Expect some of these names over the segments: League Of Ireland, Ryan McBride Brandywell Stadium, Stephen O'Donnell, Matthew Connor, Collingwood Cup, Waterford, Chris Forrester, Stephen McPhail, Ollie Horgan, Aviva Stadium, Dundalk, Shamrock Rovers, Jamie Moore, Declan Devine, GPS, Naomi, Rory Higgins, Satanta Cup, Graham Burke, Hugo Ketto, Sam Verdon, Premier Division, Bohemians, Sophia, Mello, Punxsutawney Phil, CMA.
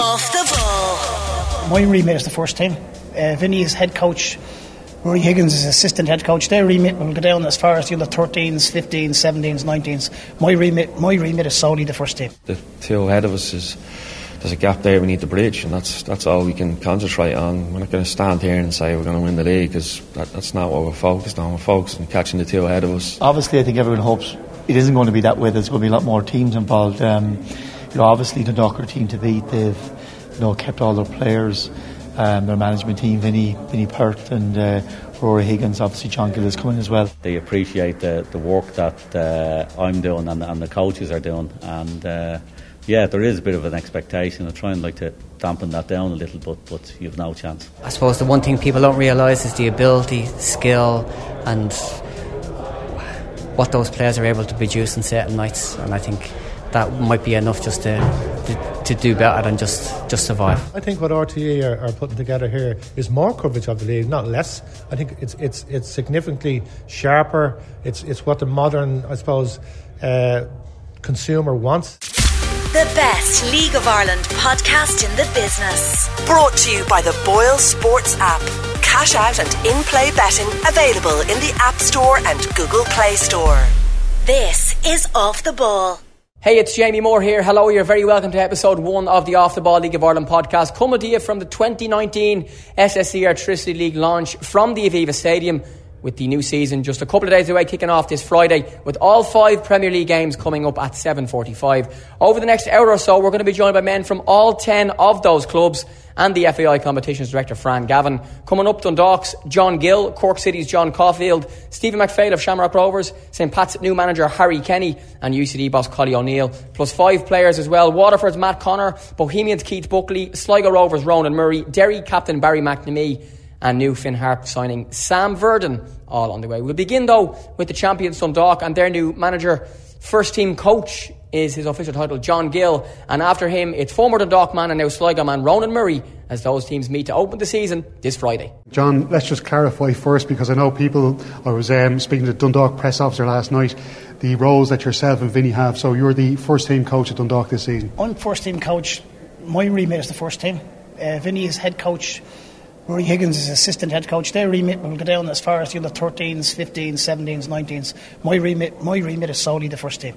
Off the Ball. My remit is the first team. Vinnie is head coach. Rory Higgins is assistant head coach. Their remit will go down as far as the other 13s, 15s, 17s, 19s. My remit is solely the first team. The two ahead of us is, there's a gap there we need to bridge, and that's all we can concentrate on. We're not going to stand here and say we're going to win the league, because that's not what we're focused on. We're focused on catching the two ahead of us. Obviously, I think everyone hopes it isn't going to be that way. There's going to be a lot more teams involved. Obviously, the Dundalk team to beat, they've kept all their players. Their management team, Vinnie Perth and Rory Higgins, obviously John Gill is coming as well. They appreciate the work that I'm doing and the coaches are doing, and there is a bit of an expectation. I try and like to dampen that down a little bit, but you've no chance. I suppose the one thing people don't realise is the ability, skill and what those players are able to produce in certain nights, and I think that might be enough just to do better than just survive. I think what RTE are putting together here is more coverage of the league, not less. I think it's significantly sharper. It's what the modern, I suppose, consumer wants. The best League of Ireland podcast in the business. Brought to you by the Boyle Sports app. Cash out and in-play betting available in the App Store and Google Play Store. This is Off the Ball. Hey, it's Jamie Moore here. Hello, you're very welcome to episode 1 of the Off The Ball League of Ireland podcast, coming to you from the 2019 SSE Airtricity League launch from the Aviva Stadium, with the new season just a couple of days away, kicking off this Friday, with all 5 Premier League games coming up at 7:45. Over the next hour or so, we're going to be joined by men from all 10 of those clubs and the FAI Competitions Director, Fran Gavin. Coming up, Dundalk's John Gill, Cork City's John Caulfield, Stephen McPhail of Shamrock Rovers, St. Pat's new manager Harry Kenny, and UCD boss Collie O'Neill, plus 5 players as well. Waterford's Matt Connor, Bohemians' Keith Buckley, Sligo Rovers' Ronan Murray, Derry captain Barry McNamee, and new Finn Harps signing Sam Verdon, all on the way. We'll begin, though, with the champions Dundalk and their new manager. First team coach is his official title, John Gill, and after him it's former Dundalk man and now Sligo man Ronan Murray, as those teams meet to open the season this Friday. John, let's just clarify first, because I know people, I was speaking to the Dundalk press officer last night, the roles that yourself and Vinnie have. So you're the first team coach at Dundalk this season. I'm first team coach. My remit is the first team. Vinnie is head coach. Rory Higgins is assistant head coach. Their remit will go down as far as the other 13s, 15s, 17s, 19s. My remit is solely the first team.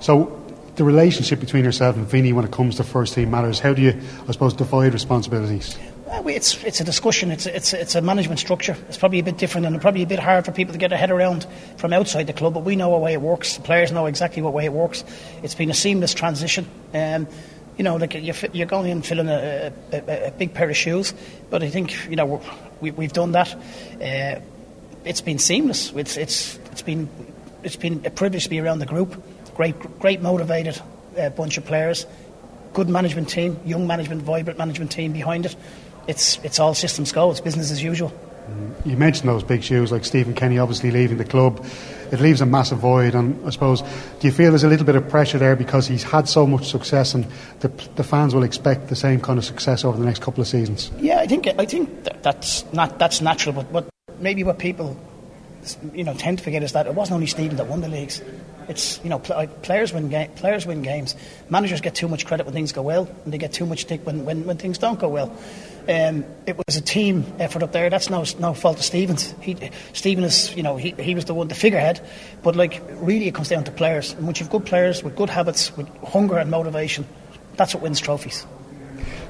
So the relationship between yourself and Vinnie when it comes to first team matters, how do you, I suppose, divide responsibilities? It's a discussion. It's a management structure. It's probably a bit different and probably a bit hard for people to get their head around from outside the club, but we know a way it works. The players know exactly what way it works. It's been a seamless transition. You're going in filling a big pair of shoes, but I think we've done that. It's been seamless. It's been a privilege to be around the group. Great motivated bunch of players, good management team, young management, vibrant management team behind it. It's all systems go. It's business as usual. You mentioned those big shoes, like Stephen Kenny obviously leaving the club. It leaves a massive void, and I suppose, do you feel there's a little bit of pressure there because he's had so much success, and the fans will expect the same kind of success over the next couple of seasons? Yeah, I think that's natural, but maybe what people tend to forget is that it wasn't only Stephen that won the leagues. It's players win games. Managers get too much credit when things go well, and they get too much stick when things don't go well. It was a team effort up there. That's no fault of Stephen's. Stephen is, he was the one, the figurehead. But really, it comes down to players. And once you've good players with good habits, with hunger and motivation, that's what wins trophies.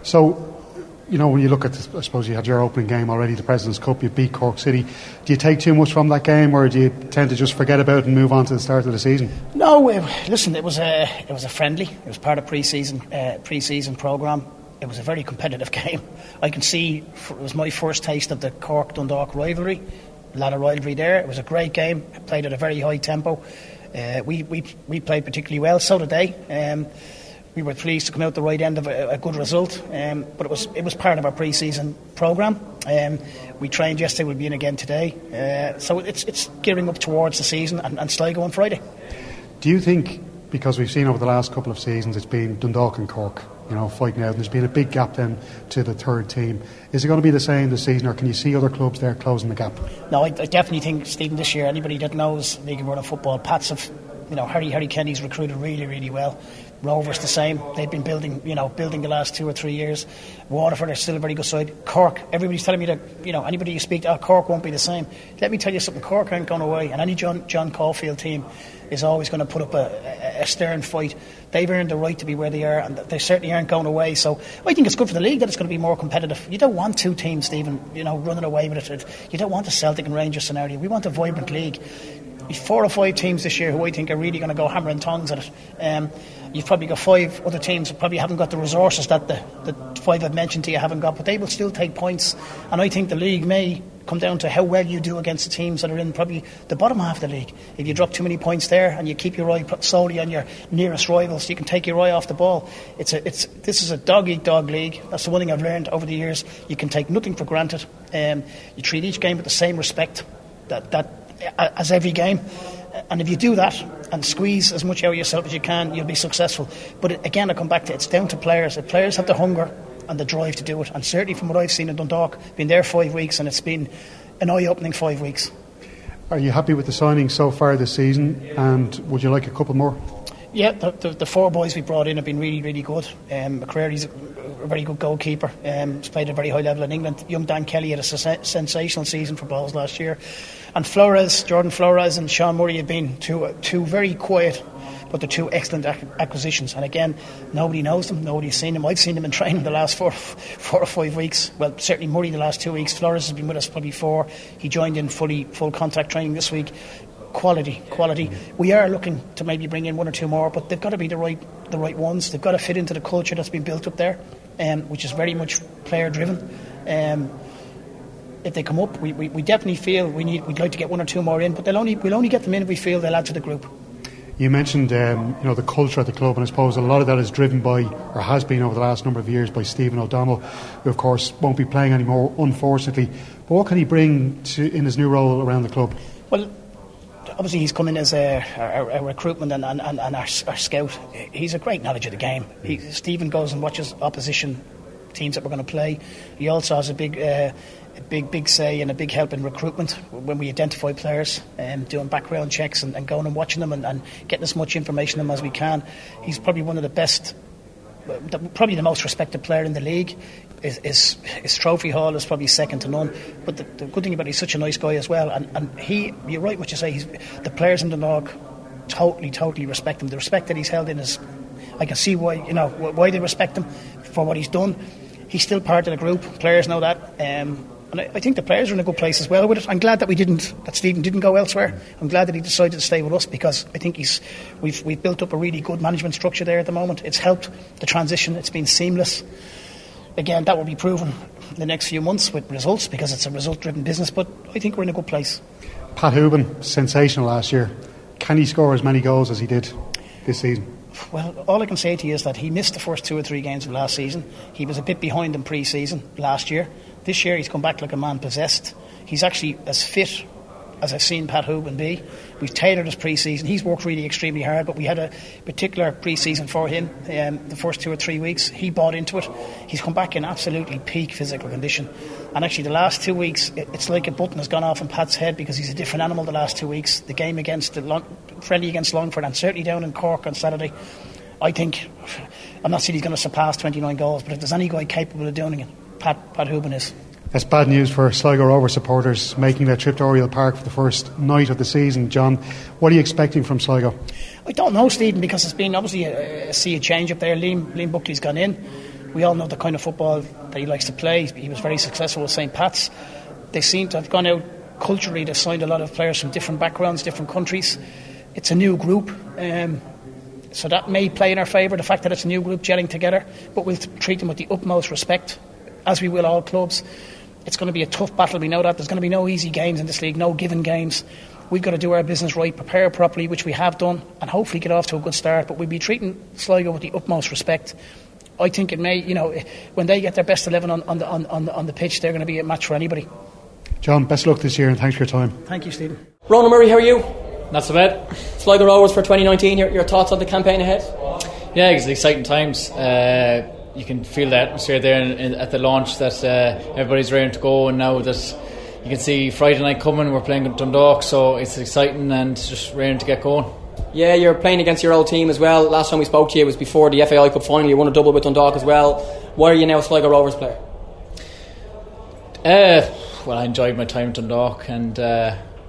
So, when you look at this, I suppose you had your opening game already, the President's Cup. You beat Cork City. Do you take too much from that game, or do you tend to just forget about it and move on to the start of the season? No, listen. It was a friendly. It was part of pre-season programme. It was a very competitive game. I can see it was my first taste of the Cork-Dundalk rivalry. A lot of rivalry there. It was a great game. It played at a very high tempo. We played particularly well. So did they. We were pleased to come out the right end of a good result. But it was part of our pre-season programme. We trained yesterday. We'll be in again today. So it's gearing up towards the season and Sligo on Friday. Do you think, because we've seen over the last couple of seasons, it's been Dundalk and Cork, fighting out, and there's been a big gap then to the third team. Is it going to be the same this season, or can you see other clubs there closing the gap? No, I definitely think, Stephen, this year, anybody that knows League of Ireland football, Pats have, Harry Kenny's recruited really, really well. Rovers the same. They've been building the last 2 or 3 years. Waterford are still a very good side. Cork, everybody's telling me that, anybody you speak to, Cork won't be the same. Let me tell you something, Cork aren't going away, and any John Caulfield team is always going to put up a stern fight. They've earned the right to be where they are, and they certainly aren't going away. So I think it's good for the league that it's going to be more competitive. You don't want two teams, Stephen, running away with it. You don't want a Celtic and Rangers scenario. We want a vibrant league. 4 or 5 teams this year who I think are really going to go hammer and tongs at it. You've probably got 5 other teams who probably haven't got the resources that the 5 I've mentioned to you haven't got, but they will still take points. And I think the league may come down to how well you do against the teams that are in probably the bottom half of the league. If you drop too many points there and you keep your eye solely on your nearest rivals, you can take your eye off the ball. This is a dog-eat-dog league. That's the one thing I've learned over the years. You can take nothing for granted. You treat each game with the same respect as every game, and if you do that and squeeze as much out of yourself as you can, you'll be successful. But again, I come back to it's down to players. If players have the hunger and the drive to do it, and certainly from what I've seen in Dundalk, been there 5 weeks, and it's been an eye-opening 5 weeks. Are you happy with the signing so far this season, and would you like a couple more? Yeah, the 4 boys we brought in have been really, really good. McCreary's a very good goalkeeper. He's played at a very high level in England. Young Dan Kelly had a sensational season for Balls last year. And Jordan Flores and Sean Murray have been two very quiet, but they're 2 excellent acquisitions. And again, nobody knows them, nobody's seen them. I've seen them in training the last four or five weeks. Well, certainly Murray the last 2 weeks. Flores has been with us probably 4. He joined in full contact training this week. Quality. We are looking to maybe bring in 1 or 2 more, but they've got to be the right ones. They've got to fit into the culture that's been built up there, which is very much player driven. If they come up, we definitely feel we'd like to get 1 or 2 more in, but we'll only get them in if we feel they'll add to the group. You mentioned the culture at the club, and I suppose a lot of that is driven by, or has been over the last number of years, by Stephen O'Donnell, who of course won't be playing anymore, unfortunately. But what can he bring in his new role around the club? Well, obviously he's come in as our recruitment and our scout. He's a great knowledge of the game. Stephen goes and watches opposition teams that we're going to play. He also has a big say and a big help in recruitment when we identify players, doing background checks and going and watching them and getting as much information on them as we can. He's probably one of the best, probably the most respected player in the league. His trophy haul is probably second to none, but the good thing about it, he's such a nice guy as well, and he, you're right what you say, the players in the Dundalk totally respect him. The respect that he's held in is, I can see why they respect him for what he's done. He's still part of the group, players know that, and I think the players are in a good place as well with it. I'm glad that Stephen didn't go elsewhere. I'm glad that he decided to stay with us, because I think we've built up a really good management structure there at the moment. It's helped the transition, it's been seamless. Again, that will be proven in the next few months with results, because it's a result-driven business, but I think we're in a good place. Pat Hooban, sensational last year. Can he score as many goals as he did this season? Well, all I can say to you is that he missed the first 2 or 3 games of last season. He was a bit behind in pre-season last year. This year he's come back like a man possessed. He's actually as fit as I've seen Pat Hooban be. We've tailored his pre-season. He's worked really extremely hard, but we had a particular pre-season for him the first 2 or 3 weeks. He bought into it. He's come back in absolutely peak physical condition. And actually the last 2 weeks, it's like a button has gone off in Pat's head, because he's a different animal the last 2 weeks. The game against friendly against Longford, and certainly down in Cork on Saturday, I think, I'm not saying he's going to surpass 29 goals, but if there's any guy capable of doing it, Pat Hooban is. That's bad news for Sligo Rovers supporters making their trip to Oriel Park for the first night of the season. John, what are you expecting from Sligo? I don't know, Stephen, because it's been obviously a sea of change up there. Liam Buckley's gone in. We all know the kind of football that he likes to play. He was very successful with St. Pat's. They seem to have gone out culturally. They've signed a lot of players from different backgrounds, different countries. It's a new group. So that may play in our favour, the fact that it's a new group gelling together. But we'll treat them with the utmost respect, as we will all clubs. It's going to be a tough battle, we know that. There's going to be no easy games in this league, no given games. We've got to do our business right, prepare properly, which we have done, and hopefully get off to a good start. But we'll be treating Sligo with the utmost respect. I think it may, when they get their best 11 on the pitch, they're going to be a match for anybody. John, best of luck this year, and thanks for your time. Thank you, Stephen. Ronan Murray, how are you? Not so bad. Sligo Rovers for 2019, your thoughts on the campaign ahead? Yeah, it's exciting times. You can feel the atmosphere there at the launch that everybody's ready to go, and now that you can see Friday night coming, we're playing Dundalk, so it's exciting and just ready to get going. Yeah, you're playing against your old team as well. Last time we spoke to you was before the FAI Cup final. You won a double with Dundalk as well. Why are you now a Sligo Rovers player? Well, I enjoyed my time at Dundalk and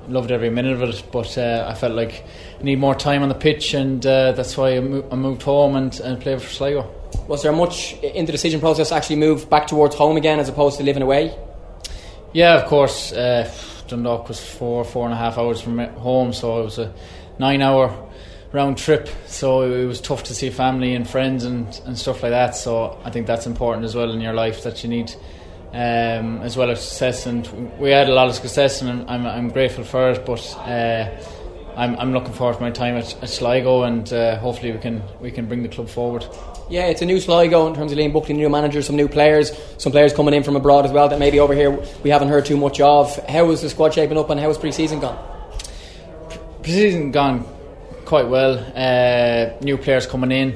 loved every minute of it, but I felt like I need more time on the pitch, and that's why I moved home and played for Sligo. Was there much in the decision process to actually move back towards home again as opposed to living away? Yeah, of course. Dundalk was four and a half hours from home, so it was a 9-hour round trip, so it was tough to see family and friends and stuff like that. So I think that's important as well in your life, that you need as well as success, and we had a lot of success, and I'm grateful for it, but I'm looking forward to my time at Sligo, and hopefully we can bring the club forward. Yeah, it's a new Sligo in terms of Liam Buckley, new manager, some new players, some players coming in from abroad as well that maybe over here we haven't heard too much of. How is the squad shaping up, and how is pre-season gone? Pre-season gone quite well. New players coming in.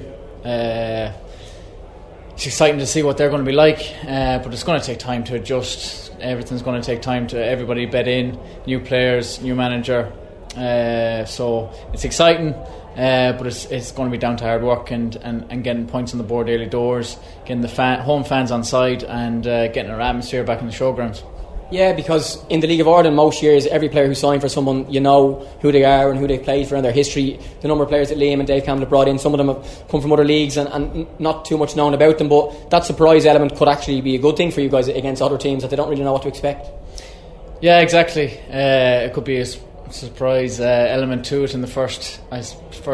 It's exciting to see what they're going to be like, but it's going to take time to adjust. Everything's going to take time to everybody bed in, new players, new manager. So it's exciting, but it's going to be down to hard work and getting points on the board early doors, getting the home fans on side, and getting our atmosphere back in the showgrounds. Yeah, because in the League of Ireland most years every player who signed for someone, you know who they are and who they played for and their history. The number of players that Liam and Dave Campbell have brought in, some of them have come from other leagues and not too much known about them, but that surprise element could actually be a good thing for you guys against other teams that they don't really know what to expect. Yeah, exactly. It could be a surprise element to it in the first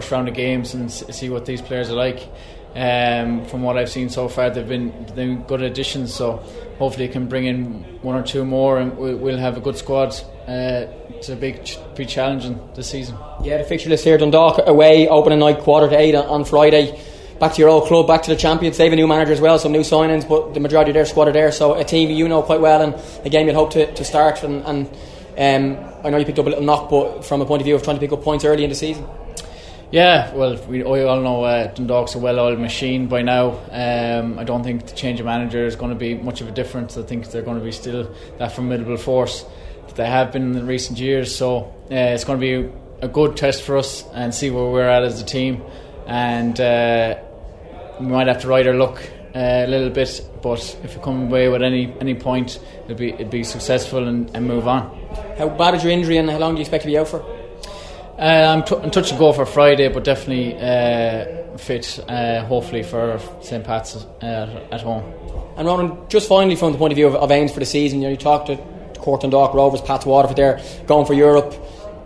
round of games, and see what these players are like. From what I've seen so far, they've been good additions, so hopefully can bring in one or two more, and we'll have a good squad to be challenging this season. Yeah, the fixture list here: Dundalk away, opening night 7:45 on Friday. Back to your old club, back to the champions. They have a new manager as well, some new signings, but the majority of their squad are there, so a team you know quite well and a game you'd hope to start, and I know you picked up a little knock, but from a point of view of trying to pick up points early in the season. Yeah, well, we all know Dundalk's a well-oiled machine by now. I don't think the change of manager is going to be much of a difference. I think they're going to be still that formidable force that they have been in recent years. So it's going to be a good test for us and see where we're at as a team. And we might have to ride our luck a little bit, but if we come away with any point, it'll be successful and move on. How bad is your injury, and how long do you expect to be out for? I'm touch and go for Friday, but definitely fit, hopefully, for St. Pat's at home. And Ronan, just finally, from the point of view of aims for the season, you talked to Cork, Dundalk, Rovers, Pat's, Waterford there, going for Europe,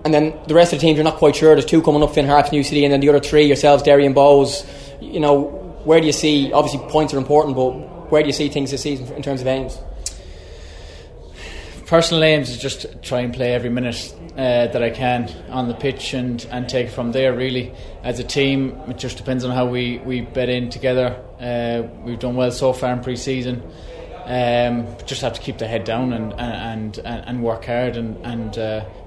and then the rest of the teams you're not quite sure. There's two coming up, Finn Harps, UCD, and then the other three, yourselves, Derry and Bowes. Where do you see, obviously points are important, but where do you see things this season in terms of aims? Personal aims is just try and play every minute that I can on the pitch and take it from there, really. As a team, it just depends on how we bed in together. We've done well so far in pre-season. Just have to keep the head down and work hard, and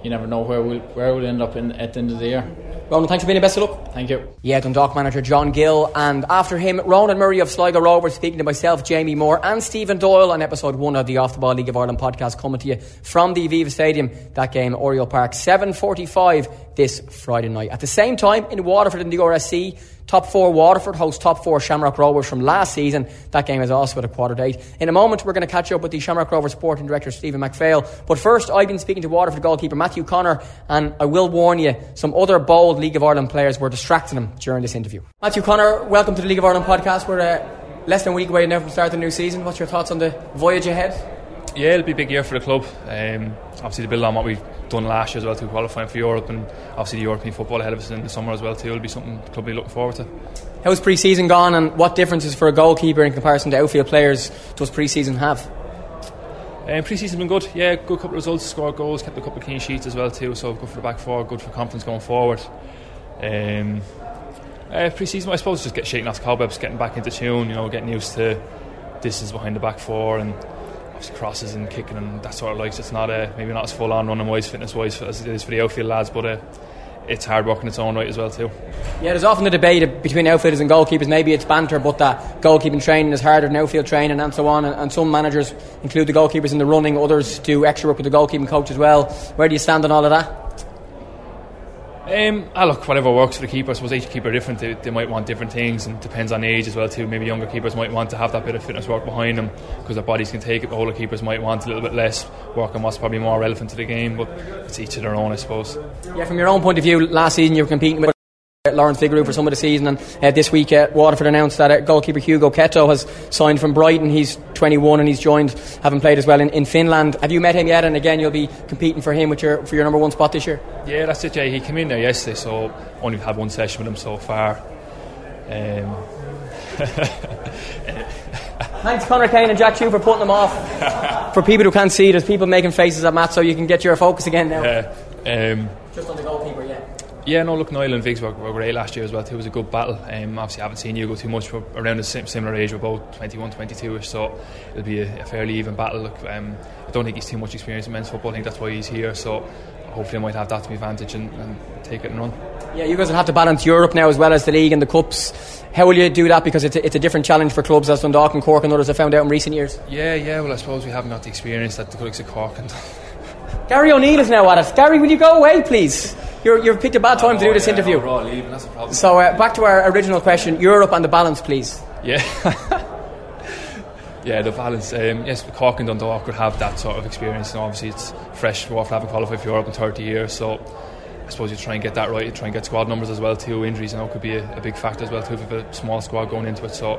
you never know where we'll end up at the end of the year. Ronan, thanks for being the best of luck. Thank you. Yeah, Dundalk manager John Gill, and after him, Ronan Murray of Sligo Rovers, speaking to myself, Jamie Moore and Stephen Doyle on episode 1 of the Off The Ball League of Ireland podcast, coming to you from the Aviva Stadium. That game, Oriel Park, 7:45 this Friday night. At the same time, in Waterford in the RSC, Top 4 Waterford hosts Top 4 Shamrock Rovers from last season. That game is also at 8:15. In a moment, we're going to catch up with the Shamrock Rovers sporting director, Stephen McPhail. But first, I've been speaking to Waterford goalkeeper Matthew Connor, and I will warn you, some other bold League of Ireland players were distracting him during this interview. Matthew Connor, welcome to the League of Ireland podcast. We're less than a week away now from the start of the new season. What's your thoughts on the voyage ahead? Yeah, it'll be a big year for the club. Obviously, to build on what we've done last year as well, to qualifying for Europe, and obviously the European football ahead of us in the summer as well too, will be something the club will be looking forward to. How's pre-season gone, and what differences for a goalkeeper in comparison to outfield players does pre-season have? Pre-season's been good, yeah, good couple of results, scored goals, kept a couple of clean sheets as well too, so good for the back four, good for confidence going forward. Pre-season, I suppose, just shaking off the cobwebs, getting back into tune, getting used to distance behind the back four, and crosses and kicking and that sort of likes. It's not maybe not as full on running wise, fitness wise as it is for the outfield lads, but it's hard work in its own right as well too. Yeah, there's often a debate between outfielders and goalkeepers. Maybe it's banter, but that goalkeeping training is harder than outfield training and so on, and some managers include the goalkeepers in the running, others do extra work with the goalkeeping coach as well. Where do you stand on all of that? Look, whatever works for the keeper. I suppose each keeper different. They might want different things, and it depends on age as well too. Maybe younger keepers might want to have that bit of fitness work behind them because their bodies can take it. The older keepers might want a little bit less work on what's probably more relevant to the game, but it's each to their own, I suppose. Yeah, from your own point of view, last season you were competing with Lawrence Vigaroo for some of the season, and this week Waterford announced that goalkeeper Hugo Ketto has signed from Brighton. He's 21 and he's joined, having played as well in Finland. Have you met him yet? And again, you'll be competing for him with for your number one spot this year. Yeah, that's it, Jay. He came in there yesterday, so only had one session with him so far. Thanks Conor Kane and Jack Chew for putting them off. For people who can't see, there's people making faces at Matt, so you can get your focus again now. Yeah, just on the goalkeeper, yeah. Yeah, no, look, Niall and Viggs were great last year as well too. It was a good battle. Obviously I haven't seen Hugo too much. We're around the similar age. We're both 21, 22ish, so it'll be a fairly even battle. Look, I don't think he's too much experience in men's football. I think that's why he's here, so hopefully I might have that to my advantage and take it and run. Yeah, you guys will have to balance Europe now as well as the league and the cups. How will you do that? Because it's a different challenge for clubs as Dundalk and Cork and others have found out in recent years. Yeah, well I suppose we haven't got the experience that the clubs of Cork and Gary O'Neill is now at it. Gary, will you go away please? You've picked a bad time to do this interview. No, we're all leaving, that's a problem. So back to our original question, Europe and the balance, please. Yeah, yeah, the balance. Yes, Cork and Dundalk would have that sort of experience, and obviously it's fresh. We haven't qualified for Europe in 30 years, so I suppose you try and get that right. You try and get squad numbers as well too. Injuries, could be a big factor as well too. If you have a small squad going into it, so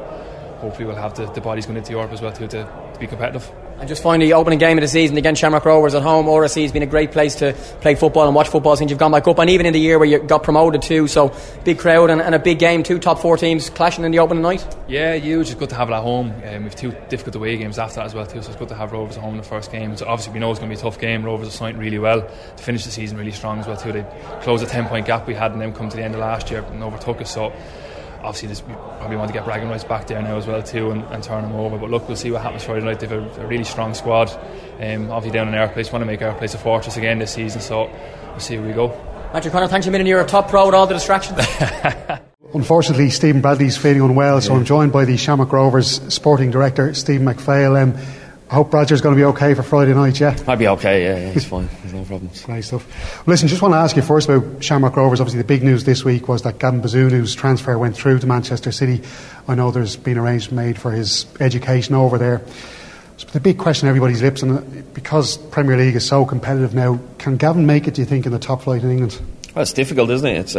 hopefully we'll have the bodies going into Europe as well too to be competitive. And just finally, opening game of the season against Shamrock Rovers at home. RSC has been a great place to play football and watch football since you've gone back up, and even in the year where you got promoted too. So big crowd and a big game, two top four teams clashing in the opening night. Yeah, huge. It's good to have it at home. We've two difficult away games after that as well too, so it's good to have Rovers at home in the first game. So obviously we know it's going to be a tough game. Rovers are signed really well to finish the season really strong as well too. They closed the 10-point gap we had and then come to the end of last year and overtook us, so obviously we probably want to get bragging rights back there now as well too and turn them over. But look, we'll see what happens Friday night. They have a really strong squad, obviously down in our place. Want to make our place a fortress again this season, so we'll see where we go. Matthew Connor, thanks a million. You're a top pro with all the distractions. Unfortunately, Stephen Bradley's feeling unwell, so I'm joined by the Shamrock Rovers sporting director, Stephen McPhail. I hope Roger's going to be okay for Friday night, yeah? I'll be okay, yeah, he's fine, there's no problems. Great stuff. Well, listen, just want to ask you first about Shamrock Rovers. Obviously the big news this week was that Gavin Bazunu transfer went through to Manchester City. I know there's been arrangements made for his education over there. So the big question on everybody's lips, and because Premier League is so competitive now, can Gavin make it, do you think, in the top flight in England? Well, it's difficult, isn't it? It's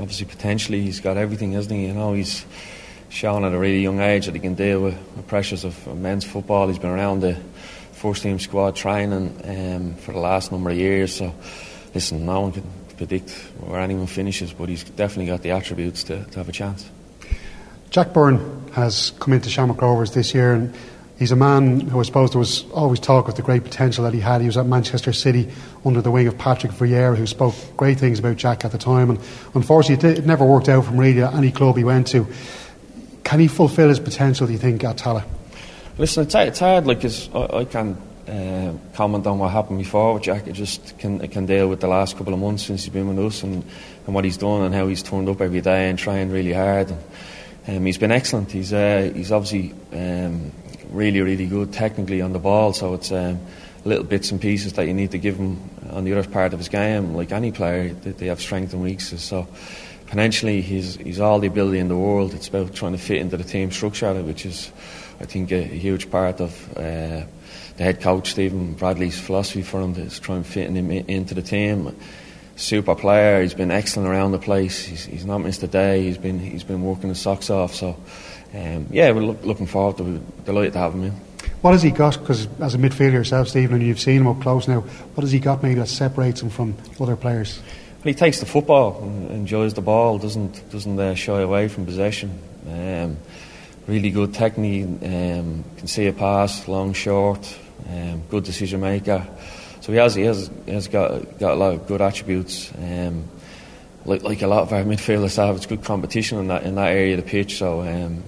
obviously potentially he's got everything, isn't he? You know, he's shown at a really young age that he can deal with the pressures of men's football. He's been around the first team squad training for the last number of years, so listen, no one can predict where anyone finishes, but he's definitely got the attributes to have a chance. Jack Byrne has come into Shamrock Rovers this year, and he's a man who I suppose there was always talk of the great potential that he had. He was at Manchester City under the wing of Patrick Vieira, who spoke great things about Jack at the time, and unfortunately it never worked out for him really at any club he went to. Can he fulfil his potential, do you think, at Tala? Listen, it's hard. Like, I can't comment on what happened before with Jack. I just can deal with the last couple of months since he's been with us and what he's done and how he's turned up every day and trying really hard. And he's been excellent. He's obviously really, really good technically on the ball, so it's little bits and pieces that you need to give him on the other part of his game. Like any player, they have strengths and weaknesses, so potentially he's all the ability in the world. It's about trying to fit into the team structure, which is, I think, a huge part of the head coach Stephen Bradley's philosophy for him, to try and fit him into the team. Super player, he's been excellent around the place. He's not missed a day. He's been working his socks off. So we're looking forward to it. Delighted to have him in. What has he got? Because as a midfielder yourself, Stephen, and you've seen him up close now, what has he got maybe that separates him from other players? He takes the football and enjoys the ball, doesn't shy away from possession. Really good technique, can see a pass, long, short, good decision maker. So he has got a lot of good attributes. Like a lot of our midfielders have, it's good competition in that area of the pitch. So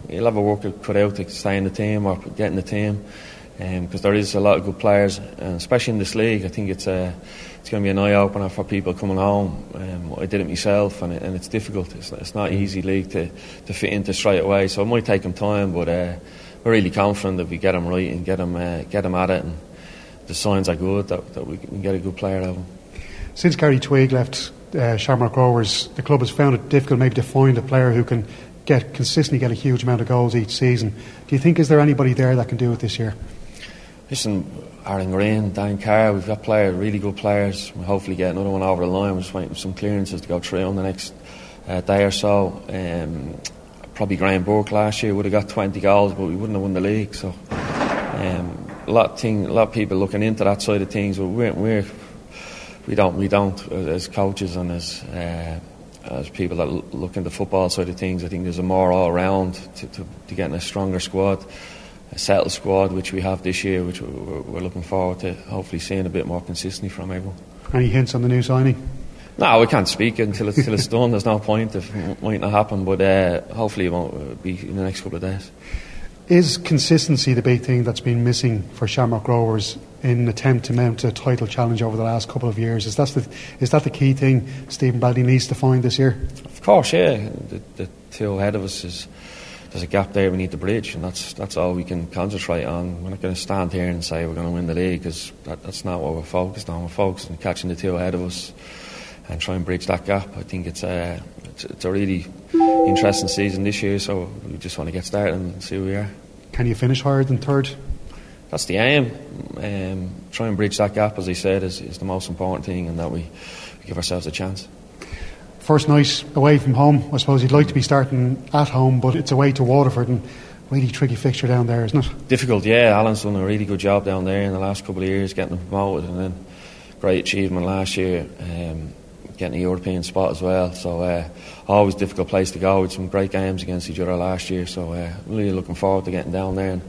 he'll have a work cut out to stay in the team or get in the team, because there is a lot of good players, especially in this league. I think it's going to be an eye-opener for people coming home. I did it myself, and it's difficult. It's not an easy league to fit into straight away, so it might take him time, but we're really confident that we get him right and get him at it, and the signs are good that we can get a good player out of him. Since Gary Twigg left Shamrock Rovers, the club has found it difficult maybe to find a player who can consistently get a huge amount of goals each season. Do you think is there anybody there that can do it this year? Listen, Aaron Green, Dan Carr, we've got players, really good players. We'll hopefully get another one over the line. We're just waiting for some clearances to go through on the next day or so. Probably Graham Burke last year would have got 20 goals, but we wouldn't have won the league. So a lot of people looking into that side of things, but we don't as coaches and as people that look into football side of things. I think there's a more all-round to getting a stronger squad, a settled squad, which we have this year, which we're looking forward to hopefully seeing a bit more consistently from everyone. Any hints on the new signing? No, we can't speak until it's done. There's no point. It might not happen, but hopefully it won't be in the next couple of days. Is consistency the big thing that's been missing for Shamrock Rovers in an attempt to mount a title challenge over the last couple of years? Is that the key thing Stephen Bradley needs to find this year? Of course, yeah. The two ahead of us, there's a gap there we need to bridge, and that's all we can concentrate on. We're not going to stand here and say we're going to win the league, because that's not what we're focused on. We're focused on catching the two ahead of us and try and bridge that gap. I think it's a really interesting season this year, so we just want to get started and see where we are. Can you finish higher than third? That's the aim. Try and bridge that gap, as I said, is the most important thing, and that we give ourselves a chance. First night away from home. I suppose you'd like to be starting at home, but it's away to Waterford, and really tricky fixture down there, isn't it? Difficult, yeah. Alan's done a really good job down there in the last couple of years, getting them promoted, and then great achievement last year. Getting a European spot as well, so always a difficult place to go. We had some great games against each other last year, so really looking forward to getting down there and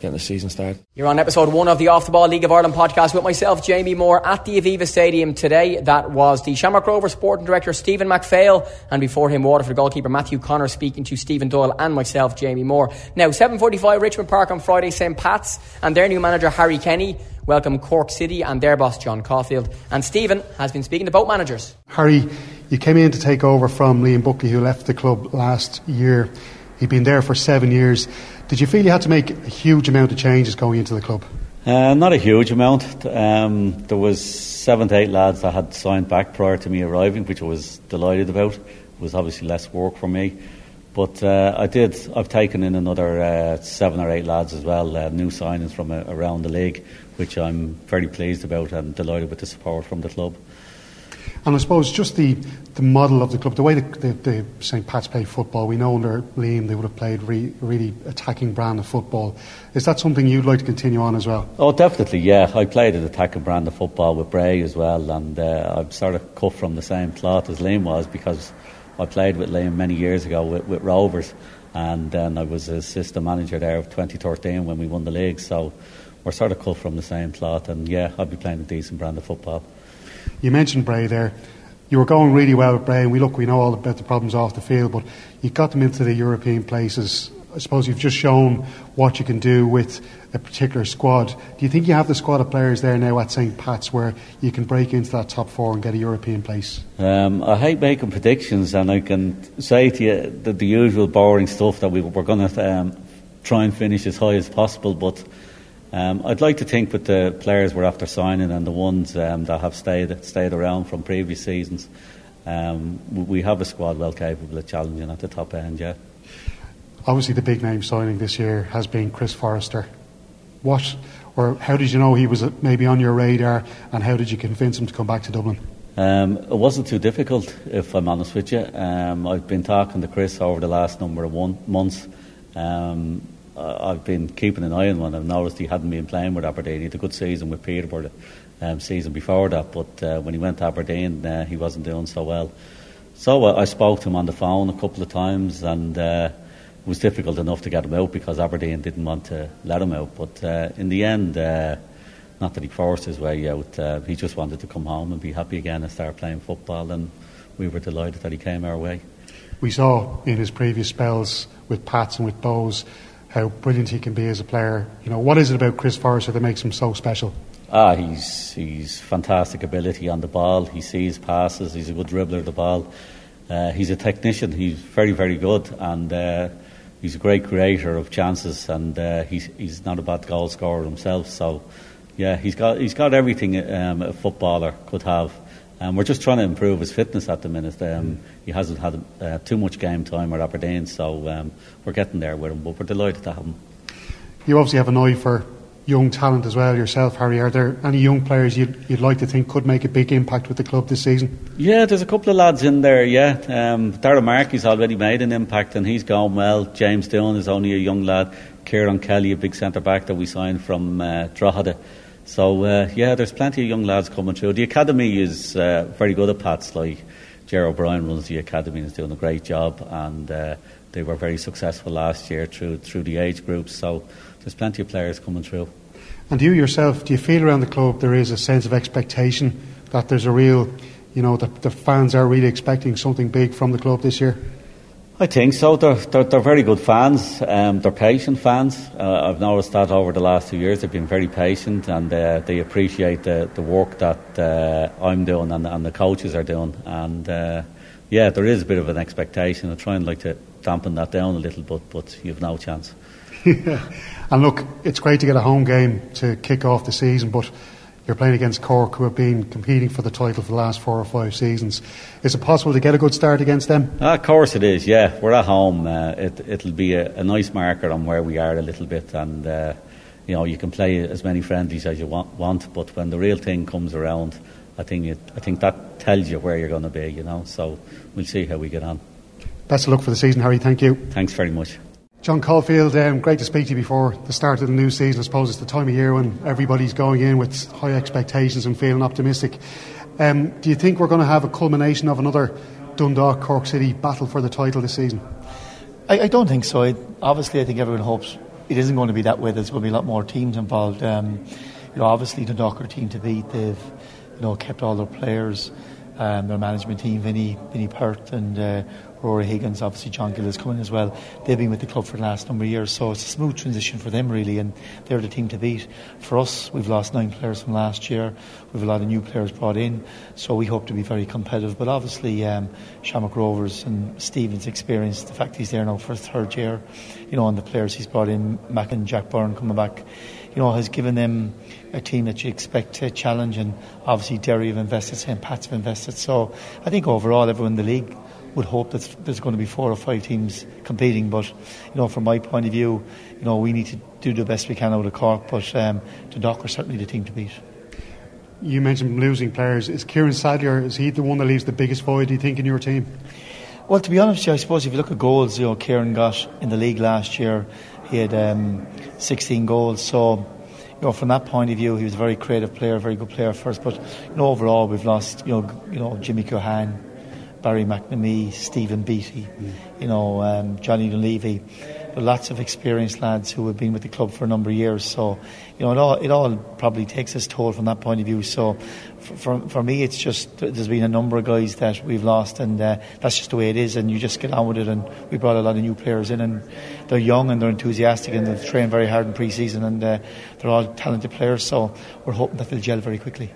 getting the season started. You're on episode 1 of the Off The Ball League of Ireland podcast with myself, Jamie Moore, at the Aviva Stadium today. That was the Shamrock Rovers sporting director, Stephen McPhail, and before him, Waterford goalkeeper Matthew Connor, speaking to Stephen Doyle and myself, Jamie Moore. Now, 7.45 Richmond Park on Friday, St. Pat's, and their new manager, Harry Kenny, welcome Cork City and their boss, John Caulfield. And Stephen has been speaking to both managers. Harry, you came in to take over from Liam Buckley, who left the club last year. He'd been there for 7 years. Did you feel you had to make a huge amount of changes going into the club? Not a huge amount. There was 7 to 8 lads that had signed back prior to me arriving, which I was delighted about. It was obviously less work for me. But I've taken in another 7 or 8 lads as well, new signings from around the league, which I'm very pleased about and delighted with the support from the club. And I suppose just the model of the club, the way the St. Pat's play football, we know under Liam they would have played really attacking brand of football. Is that something you'd like to continue on as well? Oh, definitely, yeah. I played an attacking brand of football with Bray as well, and I'm sort of cut from the same cloth as Liam was, because I played with Liam many years ago with Rovers, and then I was assistant manager there of 2013 when we won the league, so we're sort of cut from the same cloth, and yeah, I'd be playing a decent brand of football. You mentioned Bray there. You were going really well with Bray, and we know all about the problems off the field, but you got them into the European places. I suppose you've just shown what you can do with a particular squad. Do you think you have the squad of players there now at St. Pat's where you can break into that top four and get a European place? I hate making predictions, and I can say to you the usual boring stuff that we're going to try and finish as high as possible, but I'd like to think with the players we're after signing and the ones that have stayed around from previous seasons, we have a squad well capable of challenging at the top end, yeah. Obviously the big name signing this year has been Chris Forrester. How did you know he was maybe on your radar, and how did you convince him to come back to Dublin? It wasn't too difficult, if I'm honest with you. I've been talking to Chris over the last number of months. I've been keeping an eye on him. I've noticed he hadn't been playing with Aberdeen. He had a good season with Peterborough season before that, but when he went to Aberdeen, he wasn't doing so well. So I spoke to him on the phone a couple of times, and it was difficult enough to get him out because Aberdeen didn't want to let him out. But in the end, not that he forced his way out, he just wanted to come home and be happy again and start playing football, and we were delighted that he came our way. We saw in his previous spells with Pats and with Bows how brilliant he can be as a player. You know, what is it about Chris Forrester that makes him so special? He's fantastic ability on the ball. He sees passes. He's a good dribbler of the ball. He's a technician. He's very, very good, and he's a great creator of chances. And he's not a bad goal scorer himself. So, yeah, he's got everything a footballer could have. We're just trying to improve his fitness at the minute. He hasn't had too much game time at Aberdeen, so we're getting there with him, but we're delighted to have him. You obviously have an eye for young talent as well yourself, Harry. Are there any young players you'd like to think could make a big impact with the club this season? Yeah, there's a couple of lads in there, yeah. Darren Markey's already made an impact and he's going well. James Dillon is only a young lad. Kieran Kelly, a big centre-back that we signed from Drogheda. So, yeah, there's plenty of young lads coming through. The academy is very good at Pat's, like Ger O'Brien runs the academy and is doing a great job, and they were very successful last year through the age groups, so there's plenty of players coming through. And you yourself, do you feel around the club there is a sense of expectation that there's a real, you know, that the fans are really expecting something big from the club this year? I think so. They're very good fans. They're patient fans. I've noticed that over the last 2 years. They've been very patient and they appreciate the work that I'm doing and the coaches are doing. And yeah, there is a bit of an expectation. I try and like to dampen that down a little bit, but you've no chance. And look, it's great to get a home game to kick off the season, but you're playing against Cork, who have been competing for the title for the last 4 or 5 seasons. Is it possible to get a good start against them? Of course it is, yeah. We're at home. It'll be a nice marker on where we are a little bit, and you know, you can play as many friendlies as you want, but when the real thing comes around, I think that tells you where you're going to be, you know. So we'll see how we get on. Best of luck for the season, Harry. Thank you. Thanks very much. John Caulfield, great to speak to you before the start of the new season. I suppose it's the time of year when everybody's going in with high expectations and feeling optimistic. Do you think we're going to have a culmination of another Dundalk-Cork City battle for the title this season? I don't think so. Obviously, I think everyone hopes it isn't going to be that way. There's going to be a lot more teams involved. You know, obviously, Dundalk are a team to beat. They've, you know, kept all their players, their management team, Vinnie Perth and Rory Higgins. Obviously John Gill is coming as well. They've been with the club for the last number of years, so it's a smooth transition for them really, and they're the team to beat. For us, we've lost 9 players from last year. We've a lot of new players brought in, so we hope to be very competitive. But obviously Shamrock Rovers and Stephen's experience, the fact he's there now for his 3rd year, you know, and the players he's brought in, Mac and Jack Byrne coming back, you know, has given them a team that you expect to challenge. And obviously Derry have invested, St. Pat's have invested, so I think overall everyone in the league would hope that there's going to be 4 or 5 teams competing. But, you know, from my point of view, you know, we need to do the best we can out of Cork, but Dundalk are certainly the team to beat. You mentioned losing players. Is Kieran Sadler, is he the one that leaves the biggest void, do you think, in your team? Well, to be honest, I suppose if you look at goals, you know, Kieran got in the league last year, he had 16 goals, so, you know, from that point of view, he was a very creative player, very good player first. But, you know, overall we've lost, you know Jimmy Cohan, Barry McNamee, Stephen Beattie, you know, Johnny Dunleavy, lots of experienced lads who have been with the club for a number of years. So, you know, it all probably takes its toll from that point of view. So, for me, it's just there's been a number of guys that we've lost, and that's just the way it is. And you just get on with it. And we brought a lot of new players in, and they're young and they're enthusiastic and they've trained very hard in pre-season, and they're all talented players. So we're hoping that they'll gel very quickly.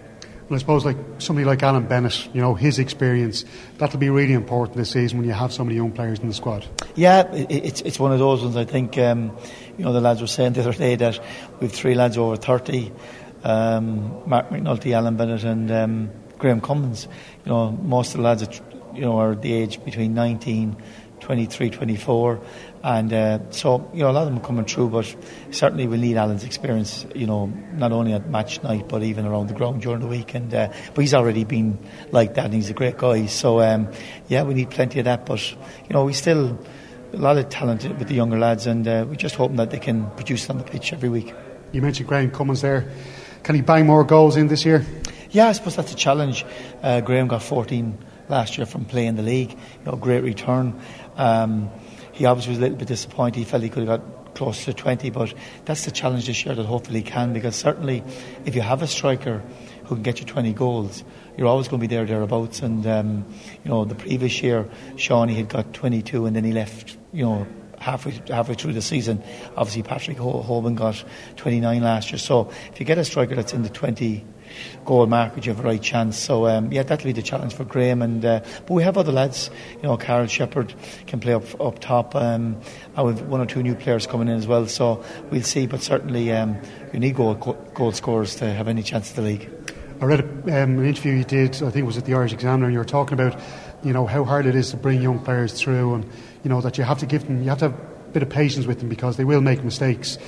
Well, I suppose like somebody like Alan Bennett, you know, his experience, that'll be really important this season when you have so many young players in the squad. Yeah, it's one of those ones. I think, you know, the lads were saying the other day that we've 3 lads over 30, Mark McNulty, Alan Bennett and Graham Cummins. You know, most of the lads are the age between 19, 23, 24, and so, you know, a lot of them coming through, but certainly we'll need Alan's experience, you know, not only at match night but even around the ground during the week. And but he's already been like that and he's a great guy, so yeah, we need plenty of that. But, you know, we still a lot of talent with the younger lads, and we're just hoping that they can produce on the pitch every week. You mentioned Graham Cummins there. Can he bang more goals in this year? Yeah, I suppose that's a challenge. Graham got 14 last year from playing the league, you know, great return. He obviously was a little bit disappointed. He felt he could have got close to 20, but that's the challenge this year that hopefully he can, because certainly if you have a striker who can get you 20 goals, you're always going to be there, thereabouts. And you know, the previous year Shawnee had got 22 and then he left, you know, halfway through the season. Obviously Patrick Hoban got 29 last year, so if you get a striker that's in the 20 goal mark, which you have a right chance. So yeah, that'll be the challenge for Graham. And but we have other lads, you know, Carol Shepherd can play up top, and we've 1 or 2 new players coming in as well, so we'll see. But certainly you need goal scorers to have any chance of the league. I read an interview you did, I think it was at the Irish Examiner, and you were talking about, you know, how hard it is to bring young players through, and, you know, that you have to give them, you have to have a bit of patience with them because they will make mistakes.